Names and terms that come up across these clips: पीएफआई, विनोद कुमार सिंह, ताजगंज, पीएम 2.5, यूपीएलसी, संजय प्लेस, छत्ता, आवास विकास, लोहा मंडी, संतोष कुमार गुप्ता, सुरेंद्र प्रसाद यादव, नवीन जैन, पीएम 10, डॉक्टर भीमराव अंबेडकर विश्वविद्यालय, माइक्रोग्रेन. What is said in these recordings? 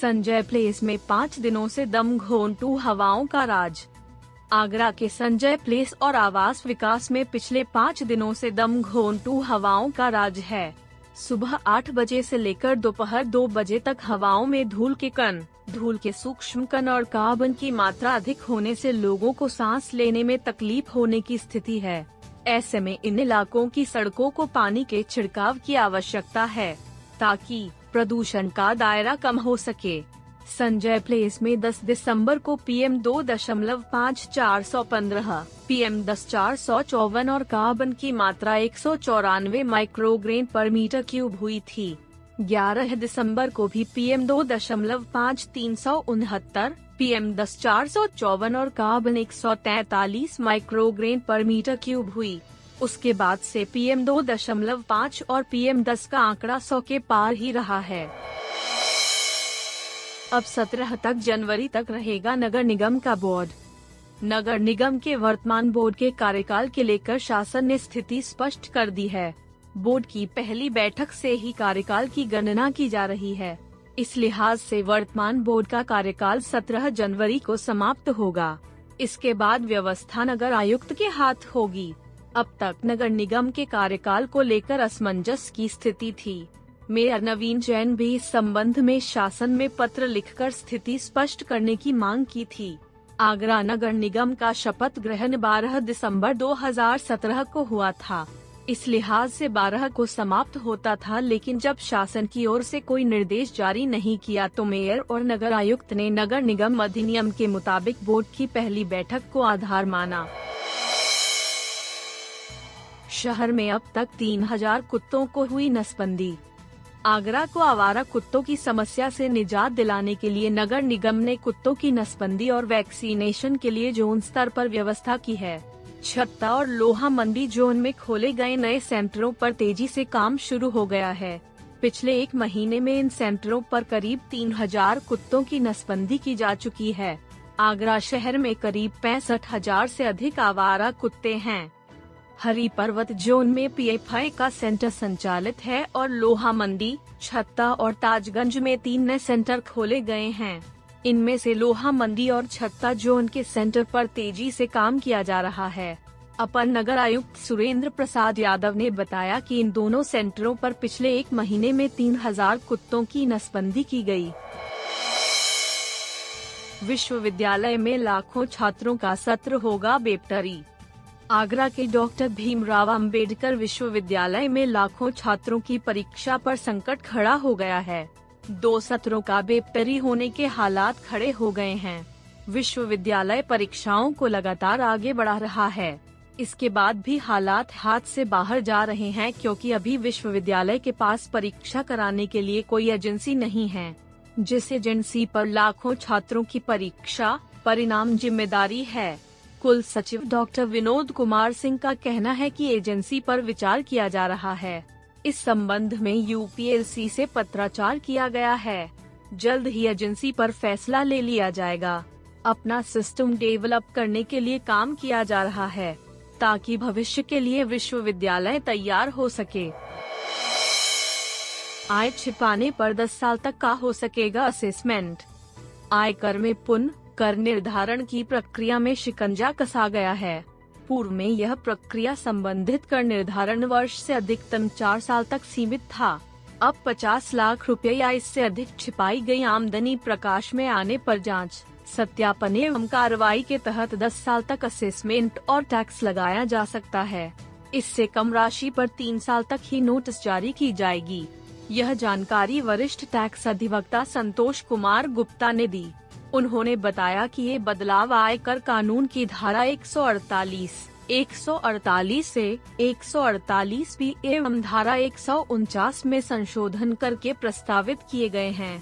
संजय प्लेस में 5 दिनों से दम घोंटू हवाओं का राज। आगरा के संजय प्लेस और आवास विकास में पिछले 5 दिनों से दम घोंटू हवाओं का राज है। सुबह 8 बजे से लेकर दोपहर 2 बजे तक हवाओं में धूल के कण, धूल के सूक्ष्म कण और कार्बन की मात्रा अधिक होने से लोगों को सांस लेने में तकलीफ होने की स्थिति है। ऐसे में इन इलाकों की सड़कों को पानी के छिड़काव की आवश्यकता है ताकि प्रदूषण का दायरा कम हो सके। संजय प्लेस में 10 दिसंबर को पीएम 2.5 415, पीएम 10 454 और कार्बन की मात्रा 194 माइक्रोग्रेन पर मीटर क्यूब हुई थी। 11 दिसंबर को भी पीएम 2.5 369, पीएम 10 454 और कार्बन 143 माइक्रोग्रेन पर मीटर क्यूब हुई। उसके बाद से पीएम 2.5 और पीएम 10 का आंकड़ा 100 के पार ही रहा है। अब 17 तक जनवरी तक रहेगा नगर निगम का बोर्ड। नगर निगम के वर्तमान बोर्ड के कार्यकाल के लेकर शासन ने स्थिति स्पष्ट कर दी है। बोर्ड की पहली बैठक से ही कार्यकाल की गणना की जा रही है। इस लिहाज से वर्तमान बोर्ड का कार्यकाल 17 जनवरी को समाप्त होगा। इसके बाद व्यवस्था नगर आयुक्त के हाथ होगी। अब तक नगर निगम के कार्यकाल को लेकर असमंजस की स्थिति थी। मेयर नवीन जैन भी इस संबंध में शासन में पत्र लिखकर स्थिति स्पष्ट करने की मांग की थी। आगरा नगर निगम का शपथ ग्रहण 12 दिसंबर 2017 को हुआ था। इस लिहाज से 12 को समाप्त होता था, लेकिन जब शासन की ओर से कोई निर्देश जारी नहीं किया तो मेयर और नगर आयुक्त ने नगर निगम अधिनियम के मुताबिक बोर्ड की पहली बैठक को आधार माना। शहर में अब तक 3000 कुत्तों को हुई नसबंदी। आगरा को आवारा कुत्तों की समस्या से निजात दिलाने के लिए नगर निगम ने कुत्तों की नसबंदी और वैक्सीनेशन के लिए जोन स्तर पर व्यवस्था की है। छत्ता और लोहा मंडी जोन में खोले गए नए सेंटरों पर तेजी से काम शुरू हो गया है। पिछले 1 महीने में इन सेंटरों पर करीब 3000 कुत्तों की नसबंदी की जा चुकी है। आगरा शहर में करीब 65,000 से अधिक आवारा कुत्ते हैं। हरी पर्वत जोन में पीएफआई का सेंटर संचालित है और लोहा मंडी, छत्ता और ताजगंज में 3 नए सेंटर खोले गए हैं। इनमें से लोहा मंडी और छत्ता जोन के सेंटर पर तेजी से काम किया जा रहा है। अपर नगर आयुक्त सुरेंद्र प्रसाद यादव ने बताया कि इन दोनों सेंटरों पर पिछले 1 महीने में 3000 कुत्तों की नसबंदी की गई। विश्वविद्यालय में लाखों छात्रों का सत्र होगा बेपटरी। आगरा के डॉक्टर भीमराव अंबेडकर विश्वविद्यालय में लाखों छात्रों की परीक्षा पर संकट खड़ा हो गया है। 2 सत्रों का बेपटरी होने के हालात खड़े हो गए हैं। विश्वविद्यालय परीक्षाओं को लगातार आगे बढ़ा रहा है। इसके बाद भी हालात हाथ से बाहर जा रहे हैं क्योंकि अभी विश्वविद्यालय के पास परीक्षा कराने के लिए कोई एजेंसी नहीं है। जिस एजेंसी पर लाखों छात्रों की परीक्षा परिणाम जिम्मेदारी है। कुल सचिव डॉक्टर विनोद कुमार सिंह का कहना है कि एजेंसी पर विचार किया जा रहा है। इस संबंध में यूपीएलसी से पत्राचार किया गया है। जल्द ही एजेंसी पर फैसला ले लिया जाएगा। अपना सिस्टम डेवलप करने के लिए काम किया जा रहा है ताकि भविष्य के लिए विश्वविद्यालय तैयार हो सके। आय छिपाने पर 10 साल तक का हो सकेगा असेसमेंट। आयकर में पुनः कर निर्धारण की प्रक्रिया में शिकंजा कसा गया है। पूर्व में यह प्रक्रिया संबंधित कर निर्धारण वर्ष से अधिकतम 4 साल तक सीमित था। अब 50 लाख रुपए या इससे अधिक छिपाई गई आमदनी प्रकाश में आने पर जांच, सत्यापन एवं कार्रवाई के तहत 10 साल तक असेसमेंट और टैक्स लगाया जा सकता है। इससे कम राशि पर 3 साल तक ही नोटिस जारी की जाएगी। यह जानकारी वरिष्ठ टैक्स अधिवक्ता संतोष कुमार गुप्ता ने दी। उन्होंने बताया कि ये बदलाव आयकर कानून की धारा 148, 148 से 148 बी एवं धारा 149 में संशोधन करके प्रस्तावित किए गए हैं।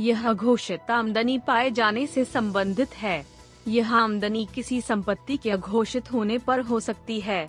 यह अघोषित आमदनी पाए जाने से संबंधित है। यह आमदनी किसी संपत्ति के अघोषित होने पर हो सकती है।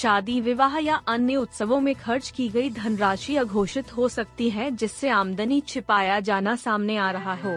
शादी विवाह या अन्य उत्सवों में खर्च की गई धनराशि अघोषित हो सकती है, जिससे आमदनी छिपाया जाना सामने आ रहा हो।